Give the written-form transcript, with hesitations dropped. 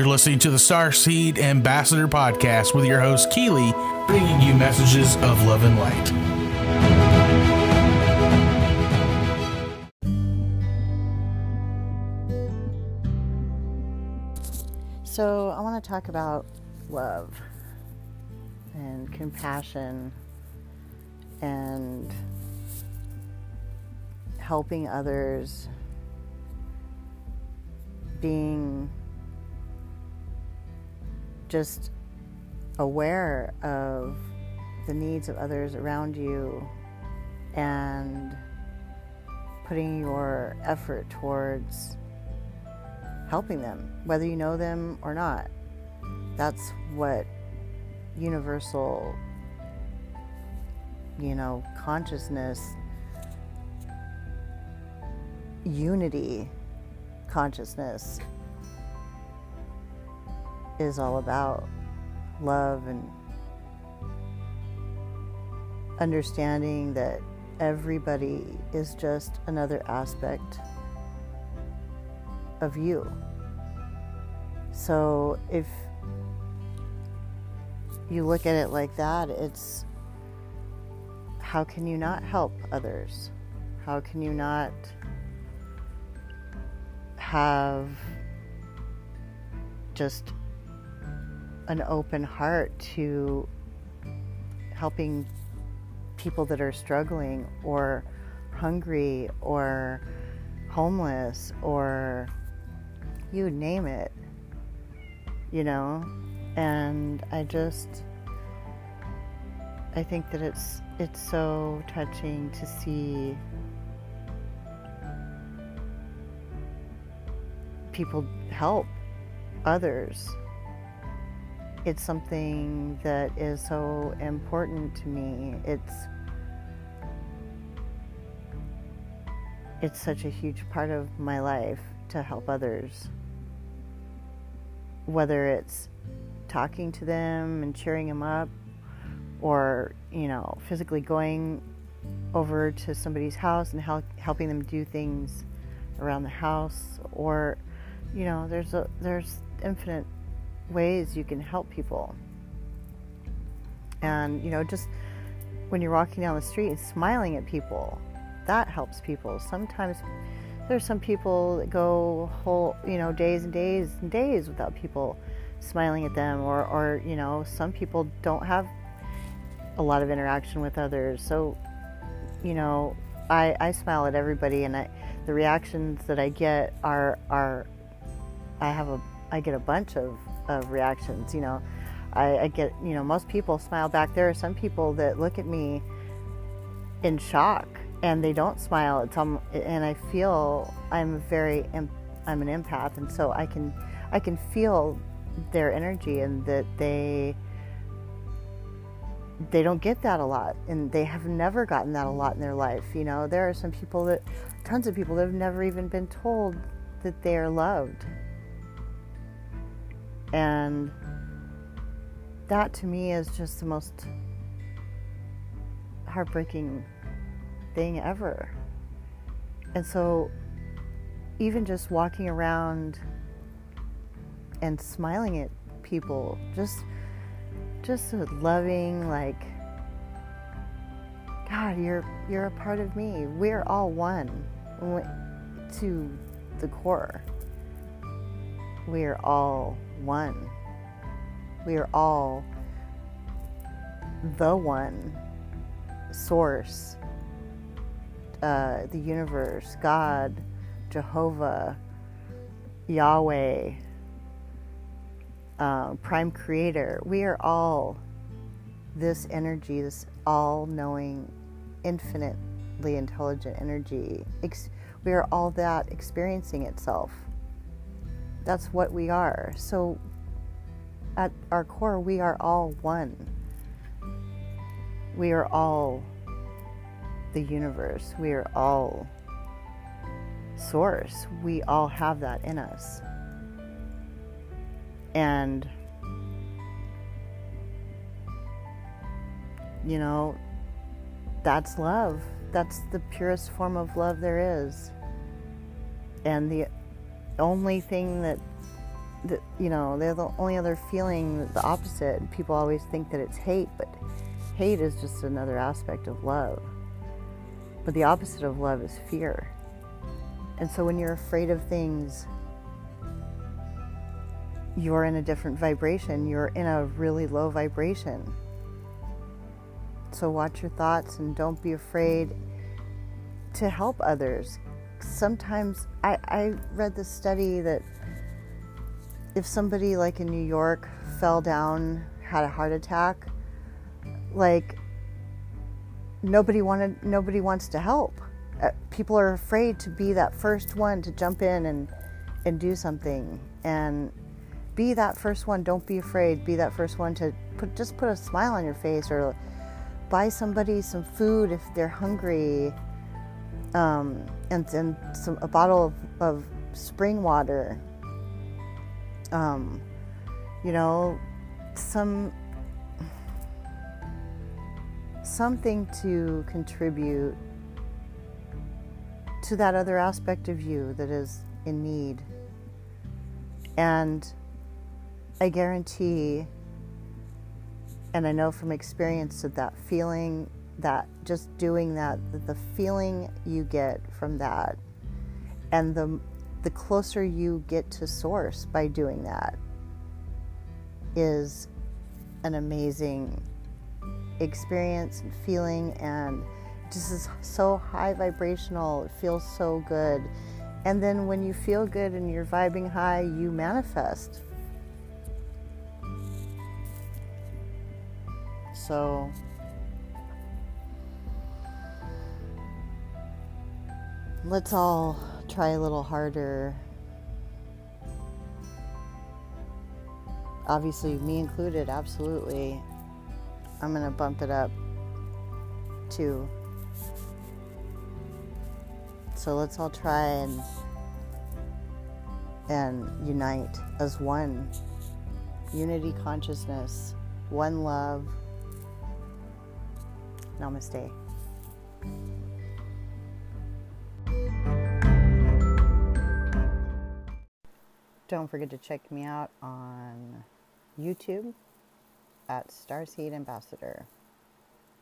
You're listening to the Starseed Ambassador Podcast with your host, Keely, bringing you messages of love and light. So I want to talk about love and compassion and helping others, being just aware of the needs of others around you and putting your effort towards helping them, whether you know them or not. That's what universal, consciousness, unity consciousness is all about. Love and understanding that everybody is just another aspect of you. So if you look at it like that, it's how can you not help others? How can you not have just an open heart to helping people that are struggling or hungry or homeless or you name it, and I think that it's so touching to see people help others. It's something that is so important to me. It's such a huge part of my life to help others, whether it's talking to them and cheering them up or, physically going over to somebody's house and helping them do things around the house or, there's infinite ways you can help people. And, just when you're walking down the street and smiling at people, that helps people. Sometimes there's some people that go whole, days and days and days without people smiling at them, or some people don't have a lot of interaction with others. So, I smile at everybody, and the reactions that I get are I get a bunch of reactions. I get, most people smile back. There are some people that look at me in shock and they don't smile. And I feel I'm an empath, and so I can feel their energy, and that they don't get that a lot, and they have never gotten that a lot in their life. There are some people tons of people that have never even been told that they are loved, and that to me is just the most heartbreaking thing ever. And so even just walking around and smiling at people, just a loving, like, God, you're a part of me. We're all one to the core. We're all one. We're all the one source. The universe, God, Jehovah, Yahweh, Prime Creator. We are all this energy, this all-knowing, infinitely intelligent energy. We are all that experiencing itself. That's what we are. So at our core, we are all one. We are all the universe. We are all source. We all have that in us. And, that's love. That's the purest form of love there is. And the only thing that they're the only other feeling, the opposite. People always think that it's hate, but hate is just another aspect of love. But the opposite of love is fear. And so when you're afraid of things, you're in a different vibration. You're in a really low vibration. So watch your thoughts and don't be afraid to help others. Sometimes, I read this study that if somebody like in New York fell down, had a heart attack, like nobody wants to help. People are afraid to be that first one to jump in and do something. And be that first one. Don't be afraid. Be that first one to put a smile on your face, or buy somebody some food if they're hungry, and a bottle of spring water. Something to contribute to that other aspect of you that is in need. And I guarantee, and I know from experience, that feeling, that just doing that, the feeling you get from that, and the closer you get to source by doing that, is an amazing experience and feeling, and just is so high vibrational. It feels so good. And then when you feel good and you're vibing high, you manifest. So let's all try a little harder. Obviously, me included, absolutely. I'm going to bump it up too. So let's all try and unite as one. Unity consciousness, one love. Namaste. Don't forget to check me out on YouTube at Starseed Ambassador.